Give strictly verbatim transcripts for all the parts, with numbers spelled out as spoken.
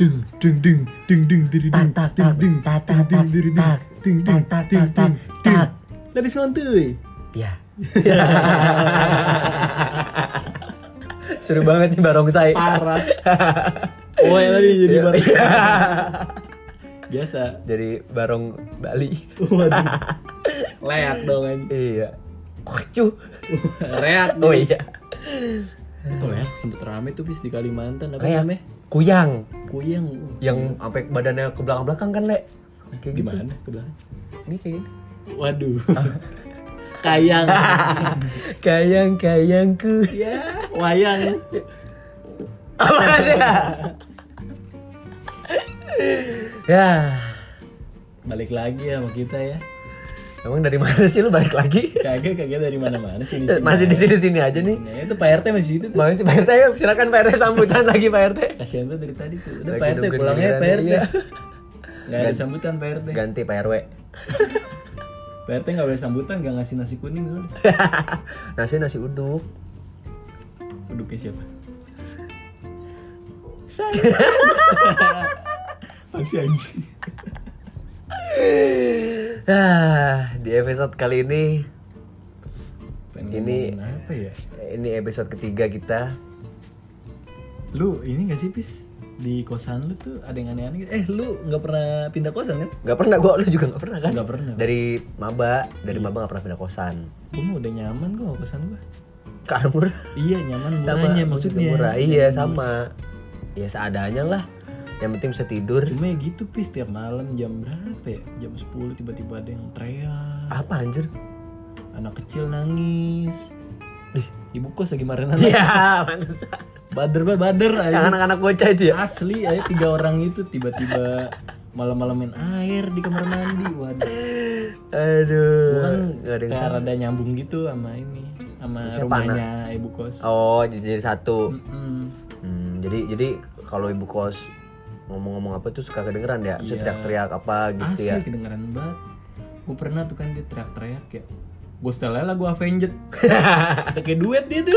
Ding ding ding ding ding ding ding tak tak ding tak tak tak ding tak ding tak tak tak tak habis ngontui. Ya. Seru banget nih barongsai. Parah. Oh, lagi jadi barongsai. Biasa dari barong Bali. Waduh. Leak dong anjing. Iya. Kucu. Reak. Oh iya. Itu ya, sempet rame tuh bis di Kalimantan apa namanya? Kuyang. Kuyang. Yang sampai badannya ke belakang-belakang kan, Le. Kayak gitu. Gimana ke belakang? Ini kayak gini. Waduh. Kayang. Kayang-kayangku. Ya, wayang. Apa ya? Ya, balik lagi ya sama kita ya. Emang dari mana sih lu balik lagi? Kagak kagak dari mana-mana sih. Masih di sini-sini aja nih. Nah, itu Pak R T masih itu tuh. Masih Pak R T ya, silakan Pak R T sambutan lagi Pak R T. Kasihan banget dari tadi tuh. Udah Pak R T pulangnya Pak R T. Iya. Enggak ada sambutan Pak R T. Ganti Pak R W. Pak R T enggak boleh sambutan, enggak ngasih nasi kuning soalnya. Nasi nasi uduk. Uduknya siapa? Saya. Anjing anjing. Ah, di episode kali ini pengen ini apa ya? Ini episode ketiga kita. Lu ini enggak sih, Pis? Di kosan lu tuh ada yang aneh-aneh gitu. Eh, lu enggak pernah pindah kosan kan? Enggak pernah gua, lu juga enggak pernah kan? Enggak pernah. Dari maba, dari iya. maba enggak pernah pindah kosan. Gua udah nyaman gua kosan gua. Kamur. Iya, nyaman murahnya maksudnya. Murah. Iya, sama. Ya seadanya lah. Yang penting bisa tidur. Cuma ya gitu Pis, tiap malam jam berapa ya? jam sepuluh tiba-tiba ada yang teriak. Apa anjir? Anak kecil nangis. Dih, ibu kos lagi marahin anak. Iya, mantap. Bader banget, bader. Anak-anak bocah itu ya? Asli, ayo tiga orang itu tiba-tiba malam-malam main air di kamar mandi. Waduh. Aduh. Bukan kayak rada nyambung gitu sama ini, sama siapa rumahnya anak? Ibu kos. Oh, jadi satu. Hmm, jadi jadi kalau ibu kos ngomong-ngomong apa tuh suka kedengeran ya, bisa teriak-teriak apa gitu. Asli, ya asli kedengeran banget. Gue pernah tuh kan dia teriak-teriak ya, gue setelah lagu Avenged kayak duet dia tuh.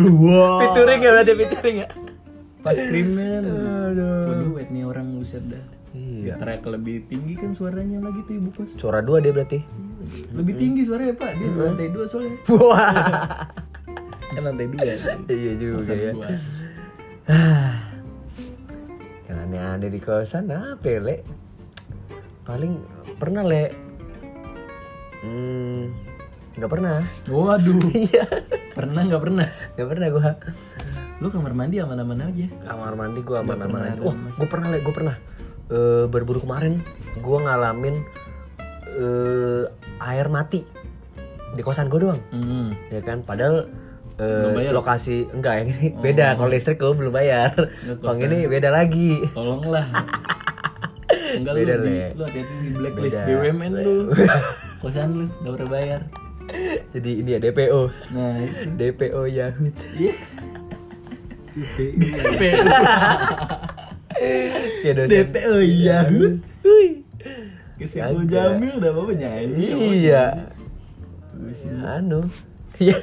Wow. Featuring ya, berarti featuring ya pas krimen. Gue duet nih orang ngusir dah. Iya. Dia teriak lebih tinggi kan suaranya lagi tuh ibu kos. Suara dua dia berarti lebih tinggi suaranya pak, dia mm-hmm. lantai dua soalnya. Kan lantai dua sih. Iya juga ya. Yang ada di kosan apa ya, Le? Paling pernah, Le? Hmm, gak pernah. Waduh. Iya. Pernah gak pernah? Gak pernah gua. Lu kamar mandi aman-aman aja? Kamar mandi gua aman-aman aja. Wah, gua pernah, Le. Gua pernah. E, Baru-baru kemarin gua ngalamin e, air mati di kosan gua doang. Mm. Ya kan? Padahal Eh, lokasi enggak yang ini oh. beda. Kalau listrik gua belum bayar. Kalau ini beda lagi. Tolonglah. Enggak beda, lu, di, lu hati-hati di blacklist beda. B U M N lu. Kosan lu enggak pernah bayar. Jadi ini ya D P O. Nah, itu. D P O Yahut. Iya. D P O. Ya D P O Yahut. Hui. Kesepuh Jamil udah mau nyanyi. Iya. Anu. Iya.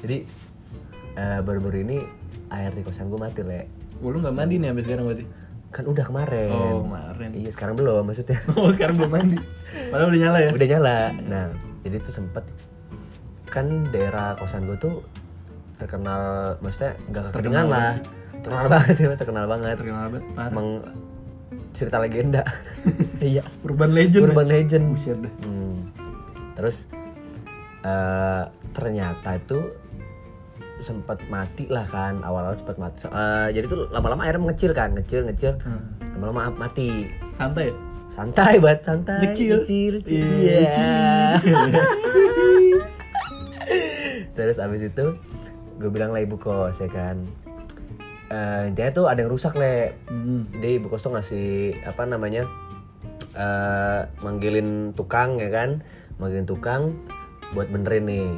Jadi uh, baru-baru ini air di kosan gue mati, Le. Wah, lu gak mandi nih sampai sekarang berarti? Kan udah kemarin. Oh, kemarin. Iya, sekarang belum maksudnya. Oh, sekarang belum mandi. Padahal udah nyala ya? Udah nyala. Nah, jadi tuh sempet. Kan daerah kosan gue tuh terkenal, maksudnya gak kekeringan lah. Terkenal banget sih, terkenal banget. Terkenal banget, parah. Meng... cerita legenda. Iya. Urban legend. Urban ya? Legend. Buset dah. Hmm. Terus, uh, ternyata itu sempat mati lah kan, awal-awal sempat mati. Uh, jadi tuh lama-lama airnya mengecil kan, ngecil ngecil, hmm. lama-lama mati. Santai, santai banget, santai. Ngecil, ngecil, ngecil. Yeah. Ngecil. Terus abis itu, gue bilang lah ibu kos ya kan. Uh, intinya tuh ada yang rusak Le. Hmm. Jadi ibu kos tuh ngasih apa namanya, uh, manggilin tukang ya kan, manggilin tukang buat benerin nih.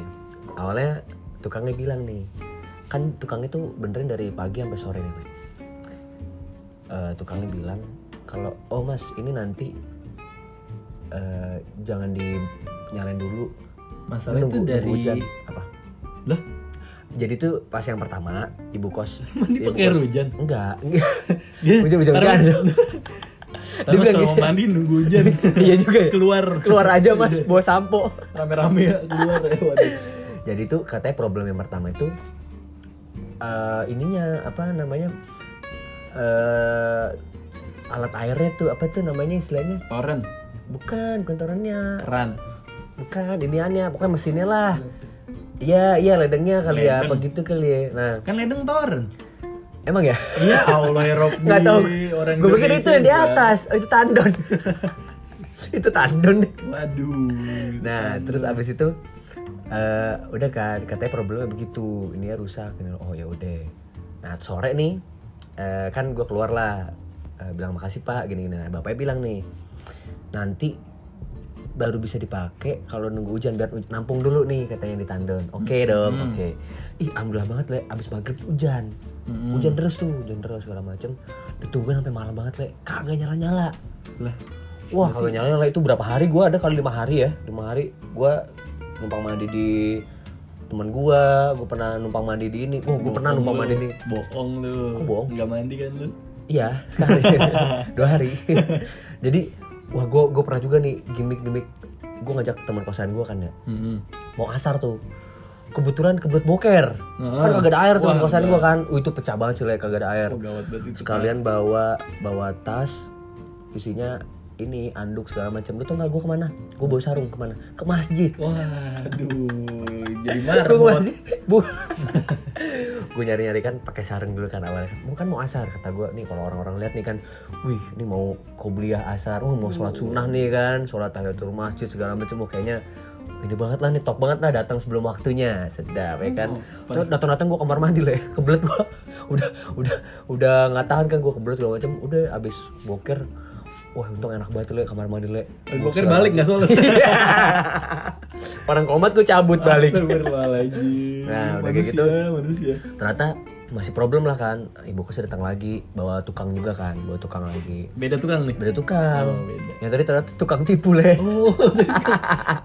Awalnya tukangnya bilang nih, kan tukangnya tuh benerin dari pagi sampai sore nih. Uh, tukangnya bilang kalau oh mas ini nanti uh, jangan dinyalain dulu. Masalah itu dari hujan apa? Lah Jadi tuh pas yang pertama ibu kos mandi pakai hujan. Enggak. Dia hujan-hujan. Dia bilang gitu. Mandi nunggu hujan. Iya juga ya. Keluar. Keluar aja Mas, bawa sampo. Rame-rame ya keluar ya. Waduh. Jadi tuh katanya problem yang pertama itu uh, ininya apa namanya? Uh, alat airnya tuh apa tuh namanya istilahnya? Toren. Bukan, bukan torennya. Keran. Bukan, iniannya, pokoknya mesinnya lah. Iya, iya ledengnya kali ya, apa gitu kali ya. Nah, kan ledeng toren. Emang ya? Iya, Allah ya Rabbi. Enggak tahu. Gue pikir itu yang di atas. Oh, itu tandon. Itu tandon. Waduh. Nah, tandon. Terus abis itu uh, udah kan katanya problemnya begitu. Ini ya rusak. Oh, ya udah. Nah, sore nih uh, kan gue keluar lah. Uh, bilang makasih Pak, gini-gini. Nah, bapaknya bilang nih. Nanti baru bisa dipakai kalau nunggu hujan, biar nampung dulu nih katanya di tandon. Oke okay dong, hmm. oke. Okay. Ih, alhamdulillah banget Le, abis maghrib hujan. Hmm. Hujan terus tuh, hujan terus segala macem. Ditungguin sampai malam banget Le, kagak nyala-nyala. Lah. Wah, kagak nyala-nyala itu berapa hari gua ada kali lima hari ya. lima hari gua numpang mandi di teman gua, gua pernah numpang mandi di ini. Oh, gua boong pernah numpang lu. mandi di. Bohong lu. Kok bohong? Enggak mandi kan lu? Iya, sekali. dua hari Jadi wah, gue gue pernah juga nih gimmick-gimmick. Gue ngajak teman kosan gue kan ya, mm-hmm. mau asar tuh, kebetulan kebelet boker, mm-hmm. kan kagak ada air tuh. Wah, teman kosan gue kan, uh itu pecah banget sih Le, kagak ada air. Oh, gawat banget itu. Sekalian bawa bawa tas, isinya ini anduk segala macam. Lu tau nggak gue kemana? Gue bawa sarung kemana? Ke masjid. Waduh, jadi marah. Bu, gue nyari-nyari kan pakai sarung dulu kan awalnya. Mau kan mau asar kata gue nih, kalau orang-orang lihat nih kan, wih ini mau qobliyah asar, oh mau sholat sunnah nih kan, sholat tahiyatul masjid segala macam. Oh, kayaknya ini banget lah nih, top banget lah datang sebelum waktunya, sedap ya kan. Terus datang-datang gue kamar mandi Le, kebelet gue, udah udah udah nggak tahan kan gue kebelet segala macam, udah abis boker. Wah, untung enak banget Le, kamar mandi Le. Boker balik nggak soalnya. Orang komat gue cabut balik. Nah, udah kayak gitu. Manusia. Ternyata masih problem lah kan. Ibu kos datang lagi, bawa tukang juga kan, bawa tukang lagi. Beda tukang nih. Beda tukang. Oh, beda. Yang tadi ternyata tukang tipu Le. Oh.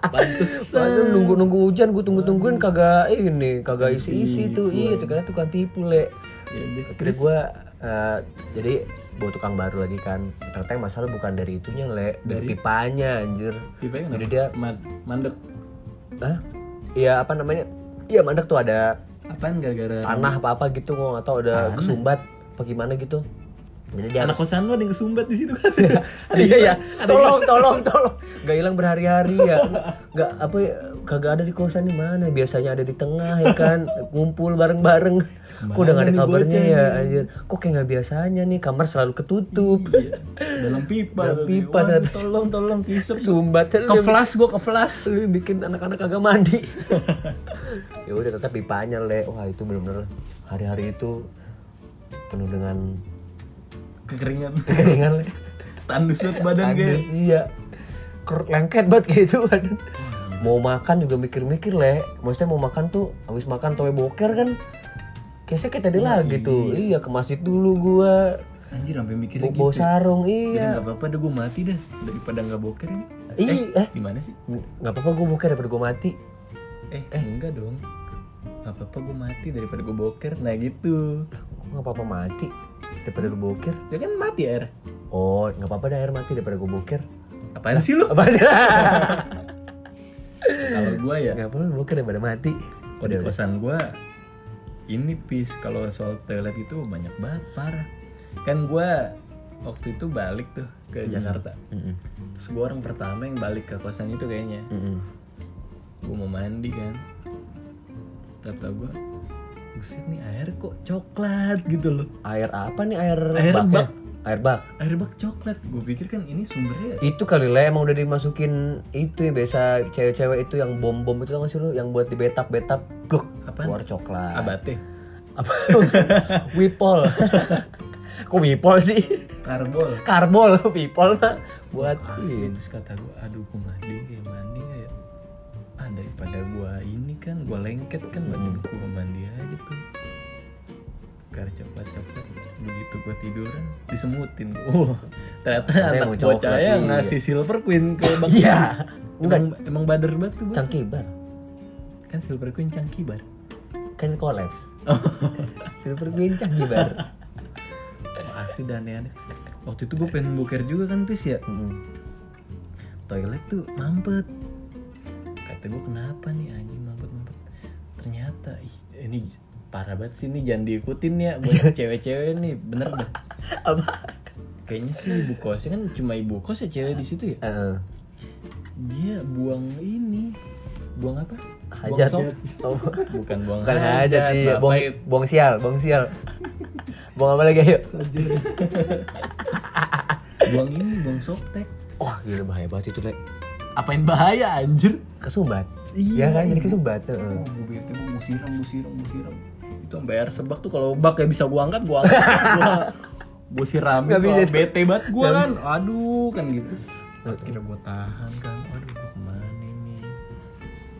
Pantesan. Nunggu-nunggu hujan, gue tunggu-tungguin kagak ini, kagak isi-isi tuh. Iya, ternyata tukang tipu Le. Akhirnya gue uh, jadi bawa tukang baru lagi kan. Ternyata yang masalah bukan dari itunya Le, dari, dari pipanya anjir. Pipanya jadi dia Man- mandek. Hah? Iya apa namanya? Iya mandek tuh ada apaan gara-gara tanah apa-apa gitu, gua enggak tahu ada tanah kesumbat apa gimana gitu. Jadi dia anak harus... kosan lu ada yang kesumbat di situ kan. Iya ya. ya. Tolong tolong tolong. Enggak hilang berhari-hari ya. Enggak apa ya, kagak ada di kosan di mana. Biasanya ada di tengah ya kan, ngumpul bareng-bareng. Mana kok udah gak ada kabarnya ya anjir. Kok kayak gak biasanya nih, kamar selalu ketutup. Iya. Dalam pipa. Dalam pipa ternyata. Tolong-tolong kisep. Sumbatnya. Ke flash gue ke flash. Lu bikin anak-anak kagak mandi. Ya udah tetap pipanya Le. Wah itu benar-benar hari-hari itu penuh dengan kekeringan. Kekeringan Le. Tandus banget badan guys. Tandus iya. Lengket banget kayak itu badan. Mau makan juga mikir-mikir Le. Maksudnya mau makan tuh habis makan towe boker kan. Kayaknya kayak tadi lagi tuh, iya ke masjid dulu gua. Anjir sampai mikirnya gitu. Bawa sarung, iya. Enggak apa-apa deh gua mati dah daripada enggak boker ini. Ih, eh, eh. Gimana sih? Enggak apa-apa gua boker daripada gua mati. Eh, eh enggak dong. Enggak apa-apa gua mati daripada gua boker. Nah gitu. Enggak apa-apa mati daripada gua boker. Ya kan mati air. Oh, enggak apa-apa dah air mati daripada gua boker. Apaan nah, sih lu? Apaan? Kalau gua ya enggak apa-apa boker daripada mati. Kode pesan gua ini pis, kalau soal toilet itu banyak banget parah. Kan gue waktu itu balik tuh ke mm-hmm. Jakarta. Mm-hmm. Terus gue orang pertama yang balik ke kosan itu kayaknya. Mm-hmm. Gue mau mandi kan. Kata gue, buset nih air kok coklat gitu loh. Air apa nih air, air baknya? Bak. Air bak. Air bak coklat. Gue pikir kan ini sumbernya. Itu kali lah emang udah dimasukin itu ya biasa cewek-cewek itu yang bom-bom itu tau gak sih lu? Yang buat di betap-betap. Gluk. Keluar coklat. Abate. Apa? Wipol. Kok wipol sih? Karbol. Karbol, wipol mah buat ini. Terus kata gue, aduh gue mandi kayak mandi ya. Ah daripada gue ini kan, gue lengket kan, badan gue mandi aja tuh. Karena coklat-coklat, begitu gue tiduran disemutin. Oh, ternyata anak bocah yang ngasih Silver Queen ke bang. Iya. Emang, emang bader banget tuh. Cangkibar. Kan Silver Queen cangkibar. kan kolaps. Silver bincang nih bar. Asli dan aneh-aneh. Waktu itu gue pengen boker juga kan pis ya. Mm-hmm. Toilet tuh mampet. Kata gue kenapa nih anjing mampet-mampet. Ternyata ih, ini parah banget sih, ini jangan diikutin ya buat cewek-cewek nih, bener dah. Apa? Kayaknya sih ibu kosnya kan cuma ibu kos ya cewek di situ ya. Uh. Dia buang ini. Buang apa? Hajat. Buang oh, bukan buang bukan hajat, hajat buang, buang sial, buang sial. Buang apa lagi ayo? Buang ini, buang softtek. Wah, gila bahaya banget itu, Lek. Apain bahaya anjir? Kesumbat. Iya kan, jadi kesumbat. Heeh. Oh, bu B T mau siram, mau siram, mau siram. Itu sampai air sebak tuh kalau bak kayak bisa gua angkat, gua angkat. Gua gua siramin. B T banget gua kan. Aduh, kan gitu. Akhirnya gua tahan kan. Aduh, gua kemana ini?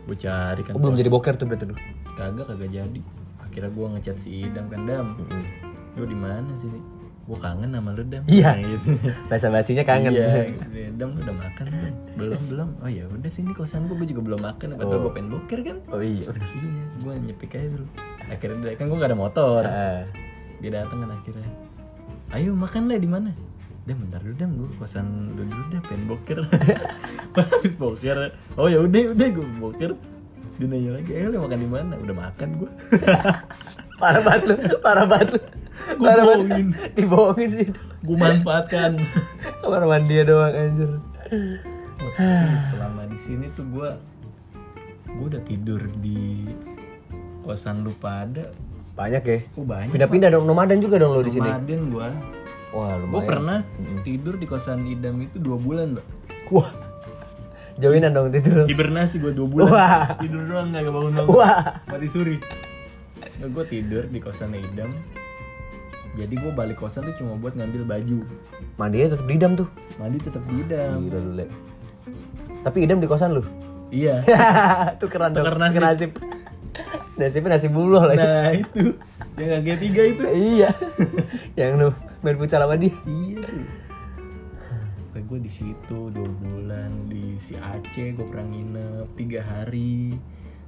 Gua cari kan. Oh, belum jadi boker tuh berarti tuh. Kagak, kagak jadi. Akhirnya gua ngechat si Idam kan, Dam. Heeh. Lu di mana sih? Gua kangen sama lu, Dam. Iya. Gitu. Basa-basinya kangen. Iya, Dam udah makan kan? Belum, belum. Oh ya udah sini kosan gua, gua juga belum makan. Padahal oh. gua pengen boker kan? Oh iya. Iya, gua nyepik aja dulu. Akhirnya kan gua enggak ada motor. Uh. Dia datang kan akhirnya. Ayo makan lah di mana? Dam bentar dulu, Dam. Gua kosan dulu dulu dah pengen boker. Habis boker. Oh ya udah, udah gua boker. Dia nanya lagi, "Eh, lu makan di mana?" Udah makan gua. Parah banget lu, parah banget lu. Gue bohongin. Dibohongin sih. Gue manfaatkan kamar mandi doang anjir. Selama di sini tuh gue Gue udah tidur di kosan lu pada. Banyak ya? Oh, banyak. Pindah-pindah dong, nomaden juga dong lo di sini. Nomaden gue. Wah, lumayan. Gue pernah tidur di kosan Idam itu dua bulan, Mbak. Wah. Jauhinan dong tidur. Hibernasi gue dua bulan. Wah. Tidur doang gak bangun-bangun. Wah. Mati suri. Nah, gue tidur di kosan Idam. Jadi gue balik kosan tuh cuma buat ngambil baju. Mandinya tetap di Idam tuh. Mandi tetap di Idam. Gila lu, Le. Tapi Idam di kosan lu. Iya. Tukeran dong. Tukeran nasib. Nasibnya nasib buluh lagi. Nah, itu. Yang agak tiga itu. Iya. Yang lu main futsal sama dia. Iya. Kayak gue di situ dua bulan, di si Aceh gue pernah nginep tiga hari.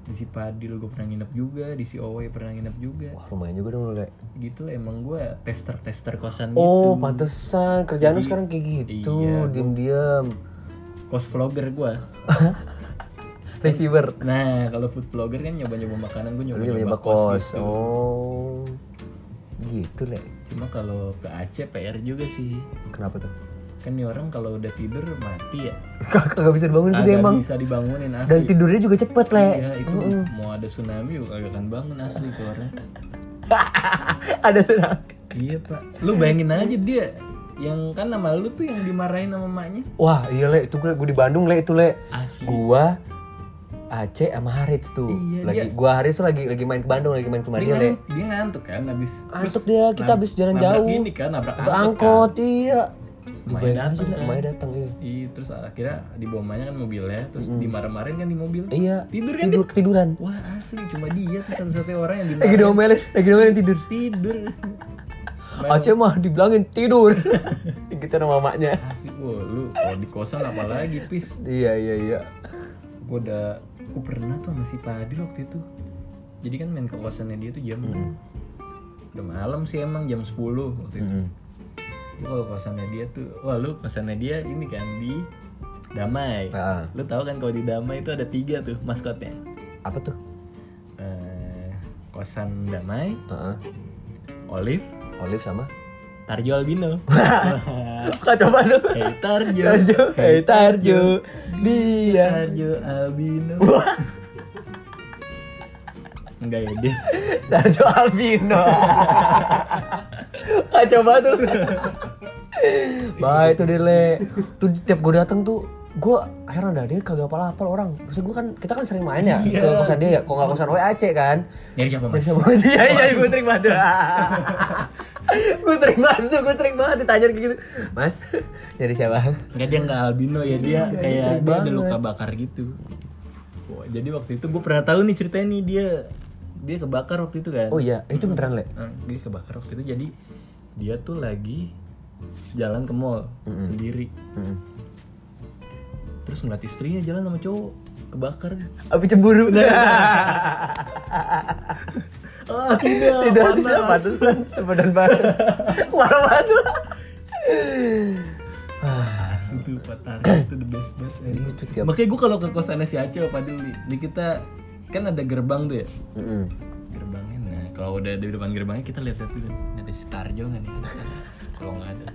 Di si Padil gue pernah nginep juga, di si Owe pernah nginep juga. Wah, lumayan juga dong lu, Le. Gitu lah, emang gue tester-tester kosan gitu. Oh, pantesan. Kerjaan lu sekarang kayak gitu, iya, diam-diam. Kos vlogger gue. Reviewer. Nah, kalau food vlogger kan nyoba-nyoba makanan, gue nyoba-nyoba kos. Gitu. Oh, gitu, Le. Cuma kalau ke Aceh P R juga sih. Kenapa tuh? Kan nih orang kalau udah tidur mati ya. Kagak bisa dibangunin tuh emang. Kagak bisa dibangunin asli. Dan tidurnya juga cepet, Le. Iya, itu uh-uh. Mau ada tsunami kagak akan bangun asli tuh orang. Ada tsunami. Iya, Pak. Lu bayangin aja dia yang kan sama lu tuh yang dimarahin sama emaknya. Wah, iya, Le. Itu gue di Bandung, Le, itu, Le. Asli. Gua Aceh sama Harits tuh. Iya, lagi dia. Gua Harits tuh lagi lagi main ke Bandung, lagi main ke Madya, Le. Dia ngantuk kan habis. Ngantuk dia, kita habis jalan jauh. Ini kan nabrak angkot. Iya. Main datang, main datang ya. Iya, terus akhirnya dibawanya kan mobilnya, terus mm. dimarah-marahin kan di mobil. Iya. Tidur kan tidur, ketiduran. Wah, asli cuma dia tuh satu-satunya orang yang dimarahin. Lagi diomelin, lagi diomelin tidur. Tidur. Aceh mah dibilangin tidur. Gitu sama mamanya. Asli, wah, lu kalau di kosan apalagi, Pis. Iya, iya, iya. Gua udah gua pernah tuh sama si Padi waktu itu. Jadi kan main ke kosannya dia tuh jam mm. udah malam sih emang jam sepuluh waktu itu. Mm. Kalau kosannya dia tuh, wah lu kosannya dia ini kan di Damai. Uh. Lu tahu kan kalau di Damai itu ada tiga tuh maskotnya. Apa tuh? Uh, kosan Damai, uh-uh. Olive, Olive sama Tarjo Albino. Kau coba lu. Hey Tarjo, Tarjo. Hey Tarjo, dia Tarjo Albino. Enggak ya deh. Tarjo Albino. Kacau banget tuh. Baik tuh Dele. Tuh tiap gue dateng tuh gue heran dah dia kagak apal-apal orang. Maksudnya gue kan kita kan sering main ya ke kosan dia ya. Kok enggak kosan W A C kan? Nyari siapa Mas? Iya iya gue sering banget. Gue sering banget tuh, gue sering banget ditanya gitu. Mas, nyari siapa? Enggak dia enggak albino ya dia kayak dia ada luka bakar gitu. Wah, jadi waktu itu gue pernah tahu nih ceritanya nih dia dia kebakar waktu itu kan. Oh iya, itu beneran Le. Dia kebakar waktu itu, jadi dia tuh lagi jalan ke mall mm-hmm. sendiri. Mm-hmm. Terus ngeliat istrinya jalan sama cowok kebakar. Abis cemburu. Ah, tidak, tidak, panas. Tidak, pantesan sebadan badan. Warna ah, itu Patara itu the best banget. Itu tiap. Makanya gue kalau ke kosannya si Aceh apa dulu nih, kita kan ada gerbang tuh ya. Mm-hmm. Gerbangnya, nah kalau udah di depan gerbangnya kita lihat-lihat dulu. Ada si Tarjo nggak nih? Kalau nggak ada,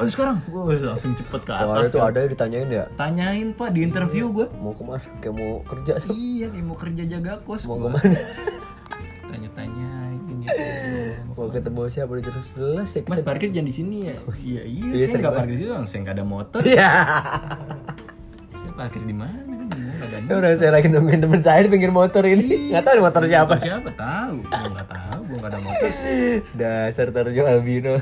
ayo sekarang gue langsung cepet ke atas. Soalnya tuh kan ada yang ditanyain ya? Tanyain pak, di interview gue. Mau kemana? Kayak mau kerja sih? Iya, kayak mau kerja jaga kos. Mau gua kemana? Tanya-tanya itu nyata. Mau ketemu siapa udah terus jelas ya. Mas parkir jangan di sini ya? Oh, iya iya, iya saya nggak parkir di situ, saya nggak ada motor. Iya. Saya parkir di mana? Ya udah saya lagi nungguin teman saya di pinggir motor ini. Nggak tahu motor siapa? Siapa tahu? Gue nggak tahu, gue nggak ada motor. Dasar Tarjo albino.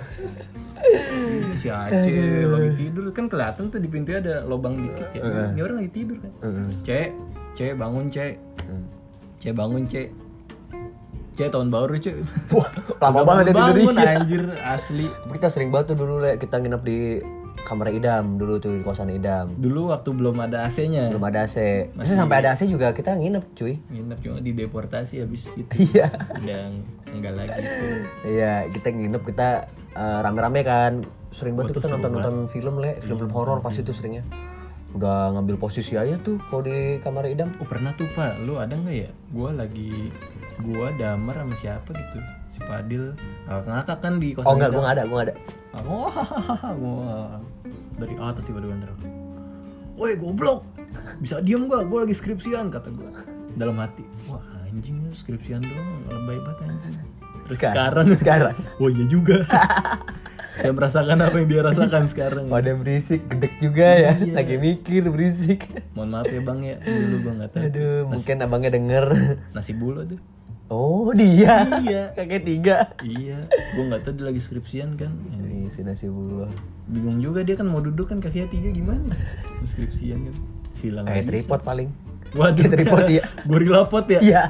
Si Aceh lagi tidur kan kelihatan tuh di pintu ada lubang dikit ya. Uh, Ini orang lagi tidur kan. Uh, Cek, Cek bangun Cek. Uh, Cek bangun Cek. Cek tahun baru Cek. Wah, lama banget ya tidurnya. Bangun anjir asli. Kita sering banget tuh dulu Le, kita nginep di kamar idam dulu tuh, di kosan idam. Dulu waktu belum ada A C-nya. Belum ada A C. Masa sampai ada A C juga kita nginep, cuy. Nginep cuma di deportasi habis itu. Iya. Dan enggak lagi tuh. Iya, kita nginep kita uh, rame-rame kan. Sering banget kita nonton-nonton film Le, film-film horor pasti tuh seringnya. Udah ngambil posisi aja tuh kalau di kamar idam. Oh, pernah tuh, Pak. Lu ada enggak ya? Gua lagi gua Damar sama siapa gitu. Si Fadil ngakak kan di kosan. Oh enggak, gua enggak ada, gua enggak ada. Wah, wah, dari atas sih bener-bener. Woi goblok, bisa diem gak? Gue lagi skripsian kata gue. Dalam hati, wah anjing lu skripsian doang, lebay banget anjing. Terus sekarang, sekarang, wah iya juga. Saya merasakan apa yang dia rasakan sekarang. Pada berisik, gedek juga ya, iya. Lagi mikir berisik. Mohon maaf ya bang ya, dulu gue nggak tahu. Aduh, nasi, mungkin abangnya denger. Nasi bulu tuh. Oh dia, iya. Kakek tiga. Iya, gue nggak tahu dia lagi skripsian kan. Ini si Nasibullah. Bingung juga dia kan mau duduk kan kakeknya tiga gimana? Skripsian kan. Silang. Kayak tripod sih paling. Waduh, kayak tripod ya. Gorilla pot ya. Iya.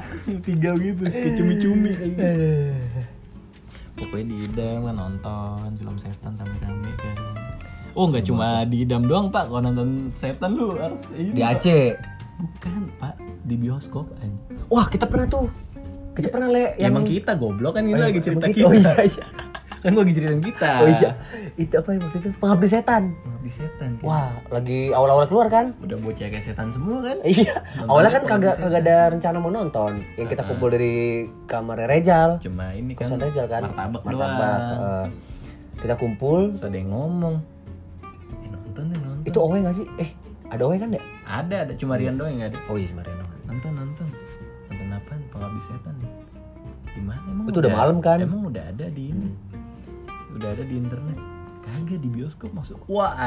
Tiga gitu, kayak cumi-cumi. Pokoknya di idam kan nonton film setan rame-rame kan. Oh nggak cuma di idam doang pak, kalau nonton setan lu harus ini, di Aceh. Bukan pak, di bioskop kan. Wah kita pernah tuh. Kita pernah Le yang... Emang kita goblok kan ini oh, lagi cerita kita. Oh iya iya. Kan gua lagi ceritain kita. Oh iya. Itu apa yang waktu itu? Pengabdi setan. Pengabdi setan. Kan? Wah, lagi awal-awal keluar kan? Udah bocah kayak setan semua kan? Iya. Nonton awalnya kan kagak kagak ada rencana mau nonton. Yang kita kumpul dari kamar Rejal. Cuma ini kan. Kosan Rejal kan. Martabak martabak. Uh, kita kumpul, terus ada yang ngomong. Eh, nonton deh, nonton. Itu Owe enggak sih? Eh, ada Owe kan, Dek? Ada, ada cuma Rian doang enggak ada. Oh iya, cuma Rian doang. Nonton, nonton. Nonton apaan? Pengabdi setan. Gimana emang? Itu udah, udah malam kan? Emang udah ada di hmm. udah ada di internet. Kagak di bioskop masuk. Wah.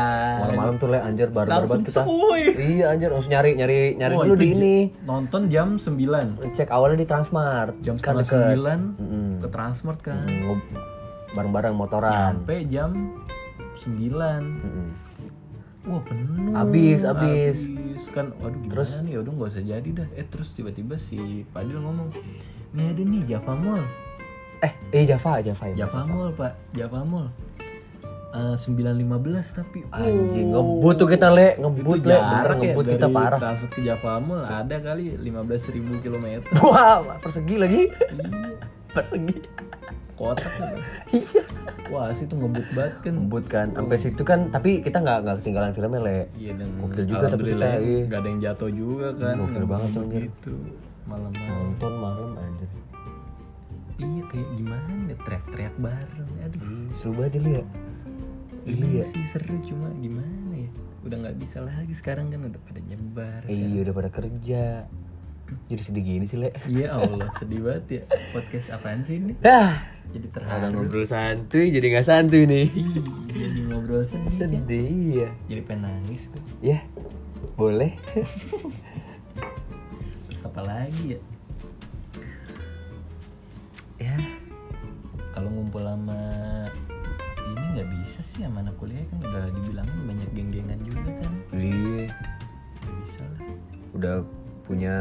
Malam-malam tuh Le anjir baru-baru banget kita. Suy. Iya anjir harus nyari nyari nyari oh, dulu di ini. Nonton jam sembilan. Cek awalnya di Transmart. Jam kan sembilan mm. ke Transmart kan. Mm. Bareng-bareng motoran. Sampai jam sembilan. Mm. Wah penuh. Abis, abis, abis. Kan waduh gimana terus, nih udah gak usah jadi dah. Eh terus tiba-tiba si Fadil ngomong, nih ada nih Java Mall. Eh, eh Java, Java ya, Java Mall pak, Java Mall uh, sembilan lima belas tapi oh. Anjing ngebut tuh kita Le, ngebut Le, bener ngebut ya, kita parah. Dari Transmart ke Java Mall ada kali lima belas ribu kilometer. Wah, persegi lagi. Persegi kotak kan. Iya. Wah, situ ngebut banget kan. Ngebut kan. Sampai situ kan, tapi kita enggak enggak ketinggalan filmnya, Le. Iya, dan gokil juga tapi kita enggak ada yang jatuh juga kan. Gokil banget gitu. Malam-malam nonton malam anjir. Iya, kayak gimana ya teriak-teriak bareng. Aduh, seru banget dulu ya. Iya sih seru cuma gimana ya? Udah enggak bisa lagi sekarang kan udah pada nyebar. Iya, udah pada kerja. Jadi sedih gini sih Le. Iya Allah sedih banget ya. Podcast apaan sih ini? Ah, jadi terharu. Ngobrol santuy jadi nggak santuy nih. Jadi ngobrol sedih. Sedih ya. Jadi pengen nangis tuh. Ya boleh. Terus apa lagi ya? Ya kalau ngumpul sama ini nggak bisa sih sama anak kuliah kan udah dibilangin banyak geng-gengan juga kan. Iya. Nggak bisa lah. Udah punya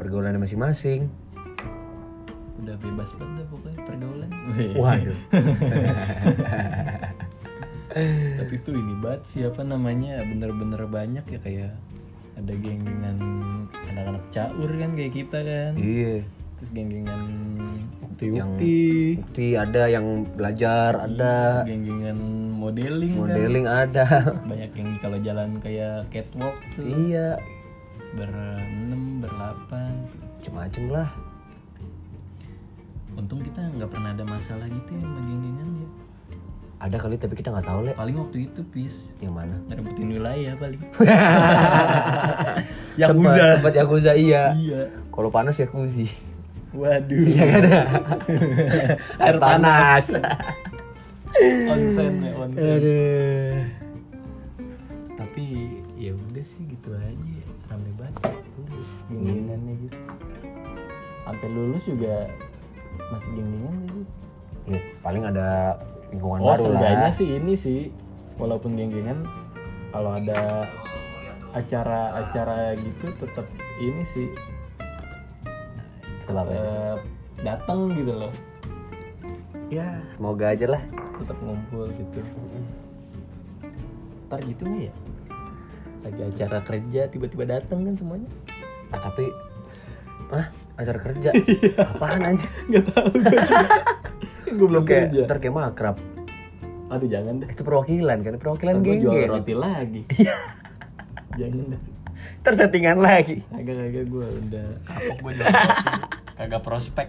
pergaulan masing-masing. Udah bebas banget pokoknya pergaulan. Waduh. Tapi tuh ini banget siapa namanya bener-bener banyak ya kayak ada geng dengan anak-anak caur kan kayak kita kan. Iya. terus geng-gengan bukti-bukti, bukti ada yang belajar, ada geng-gengan modeling, modeling kan? Ada banyak yang kalau jalan kayak catwalk tuh. Iya, berenam, berlapan, macam-macam lah. Untung kita nggak pernah ada masalah gitu ya sama geng-gengan ya. Ada kali tapi kita nggak tahu le. Paling waktu itu pis. Yang mana? Ngerebutin wilayah paling. Yakuza. Tempat Yakuza iya. Iya. Kalau panas Yakuza. Waduh. Iya kan? Air panas. Onsen ya onsen. Aduh. Tapi ya udah sih gitu aja. Rame banget. Geng-gengannya gitu. Sampai lulus juga masih geng-gengan gitu. Ya, paling ada lingkungan oh, baru lah. Sebenarnya sih ini sih, walaupun geng-gengan, kalau ada acara-acara gitu tetap ini sih, tetap datang gitu loh. Ya, semoga aja lah tetap ngumpul gitu. Ntar gitu nggak ya? Lagi acara kerja tiba-tiba datang kan semuanya? Ah tapi, ah acara kerja, apaan anjir? Nggak tahu. Gue belum kerja. Ntar kayak makrab. Aduh jangan deh. Itu perwakilan kan? Perwakilan geng. Gue jual roti lagi. Jangan deh. Ntar settingan lagi. Agak-agak gue udah kapok gue jual roti. Kagak prospek.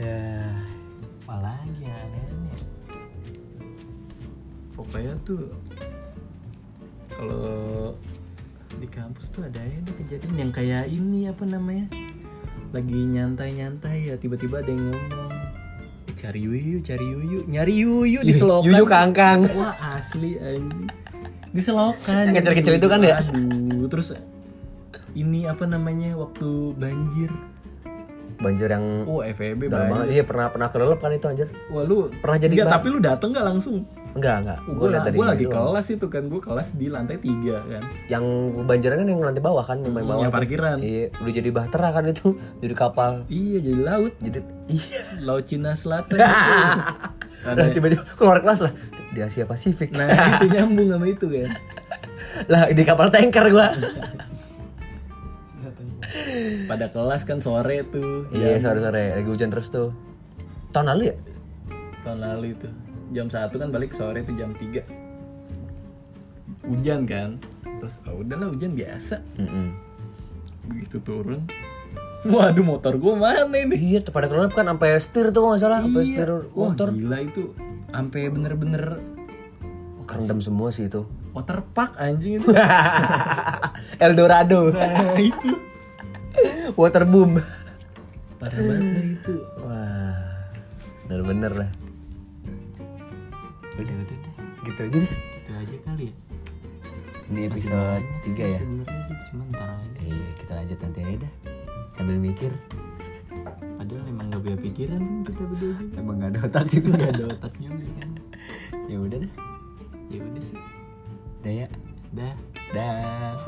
Ya. Apalagi aneh-aneh. Pokoknya tuh kalau di kampus tuh ada ya kejadian yang kayak ini apa namanya? Lagi nyantai-nyantai ya tiba-tiba ada yang ngomong cari yuyu, cari yuyu, nyari yuyu di selokan. Yuyu kangkang. Wah asli anjing. Di selokan. Kecil kecil itu kan ya. Aduh, terus ini apa namanya waktu banjir. Banjir yang oh F E B banget. Iya pernah pernah kelelep kan itu anjir. Wah lu pernah jadi enggak, tapi lu dateng enggak langsung? Enggak, enggak. Gue tadi gua lagi kelas itu kan, gue kelas di lantai tiga kan. Yang banjaran kan yang lantai bawah kan, yang paling bawah. Yang parkiran. Iya, udah jadi bahtera kan itu, jadi kapal. Iya, jadi laut. Jadi iya, Laut Cina Selatan. Nah, tiba-tiba keluar kelas lah di Asia Pasifik. Nah, itu nyambung sama itu kan. Lah, di kapal tanker gua. Pada kelas kan sore tuh. Iya, sore-sore. Lagi hujan terus tuh. Tahun lalu ya? Tahun lalu itu. jam satu kan balik sore itu jam tiga. Hujan kan. Terus oh udahlah hujan biasa. Mm-hmm. Begitu turun. Waduh motor gue mana ini? Iya, pada kelelep kan sampai setir tuh enggak salah, sampai setir motor. Wah, gila itu. Sampai bener-bener oh, kerendam semua sih itu. Water park anjing itu. Eldorado. Nah, itu. Water boom. Parah banget itu. Wah. Bener-bener lah. Udah, udah, udah. Gitu aja deh. Gitu aja kali ya. Ini episode tiga ya? Sebenernya sih, cuman ntar aja. Iya, kita lanjut nanti aja dah. Sambil mikir. Padahal emang gak punya pikiran kan kita berdua juga. Emang gak ada otak juga. Gak ada otak juga kan. Ya udah dah. Ya udah sih. Dah ya? Dah. Dah.